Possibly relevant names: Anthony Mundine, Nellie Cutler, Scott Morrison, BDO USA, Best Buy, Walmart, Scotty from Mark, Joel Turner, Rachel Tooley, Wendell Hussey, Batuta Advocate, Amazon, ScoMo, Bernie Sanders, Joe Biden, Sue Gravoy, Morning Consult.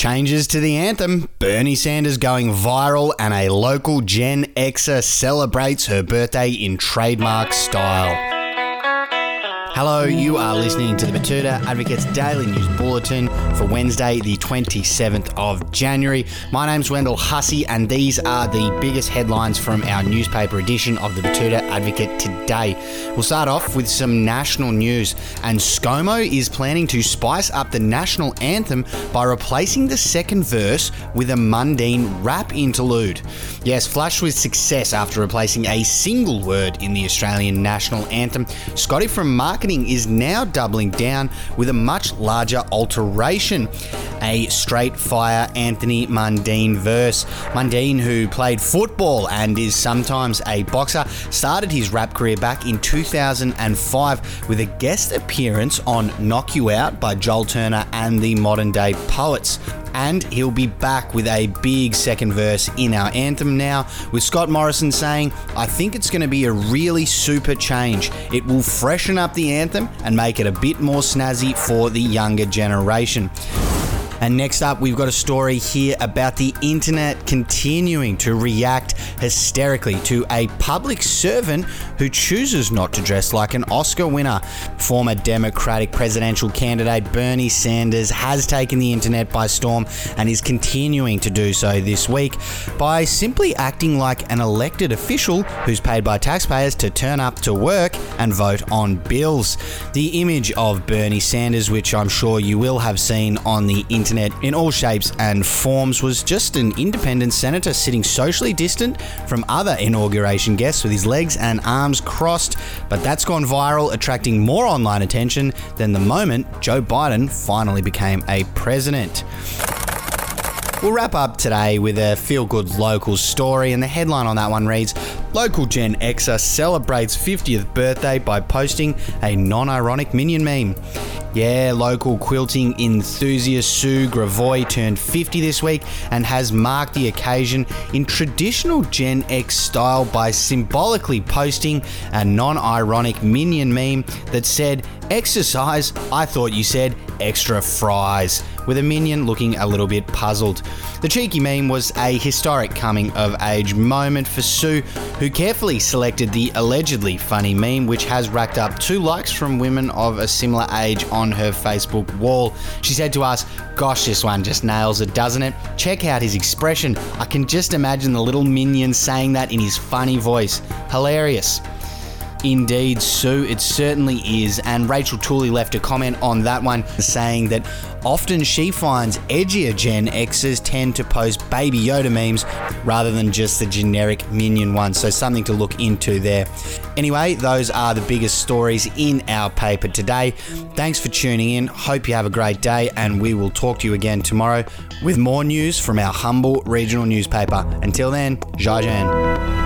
Changes to the anthem, Bernie Sanders going viral, and a local Gen Xer celebrates her birthday in trademark style. Hello, you are listening to the Batuta Advocate's Daily News Bulletin for Wednesday, the 27th of January. My name's Wendell Hussey, and these are the biggest headlines from our newspaper edition of the Batuta Advocate today. We'll start off with some national news, and ScoMo is planning to spice up the national anthem by replacing the second verse with a Mundine rap interlude. Yes, flushed with success after replacing a single word in the Australian national anthem, Scotty from Mark is now doubling down with a much larger alteration, a straight-fire Anthony Mundine verse. Mundine, who played football and is sometimes a boxer, started his rap career back in 2005 with a guest appearance on Knock You Out by Joel Turner and the Modern Day Poets. And he'll be back with a big second verse in our anthem now, with Scott Morrison saying, "I think it's going to be a really super change. It will freshen up the anthem and make it a bit more snazzy for the younger generation." And next up, we've got a story here about the internet continuing to react hysterically to a public servant who chooses not to dress like an Oscar winner. Former Democratic presidential candidate Bernie Sanders has taken the internet by storm and is continuing to do so this week by simply acting like an elected official who's paid by taxpayers to turn up to work and vote on bills. The image of Bernie Sanders, which I'm sure you will have seen on the internet, in all shapes and forms, was just an independent senator sitting socially distant from other inauguration guests with his legs and arms crossed. But that's gone viral, attracting more online attention than the moment Joe Biden finally became a president. We'll wrap up today with a feel-good local story, and the headline on that one reads, "Local Gen Xer celebrates 50th birthday by posting a non-ironic Minion meme." Yeah, local quilting enthusiast Sue Gravoy turned 50 this week and has marked the occasion in traditional Gen X style by symbolically posting a non-ironic Minion meme that said, "Exercise, I thought you said extra fries," with a Minion looking a little bit puzzled. The cheeky meme was a historic coming-of-age moment for Sue, who carefully selected the allegedly funny meme, which has racked up 2 likes from women of a similar age on her Facebook wall. She said to us, "Gosh, this one just nails it, doesn't it? Check out his expression. I can just imagine the little Minion saying that in his funny voice. Hilarious." Indeed, Sue, it certainly is. And Rachel Tooley left a comment on that one saying that often she finds edgier Gen Xers tend to post Baby Yoda memes rather than just the generic Minion ones. So something to look into there. Anyway, those are the biggest stories in our paper today. Thanks for tuning in. Hope you have a great day, and we will talk to you again tomorrow with more news from our humble regional newspaper. Until then, Zai Jan.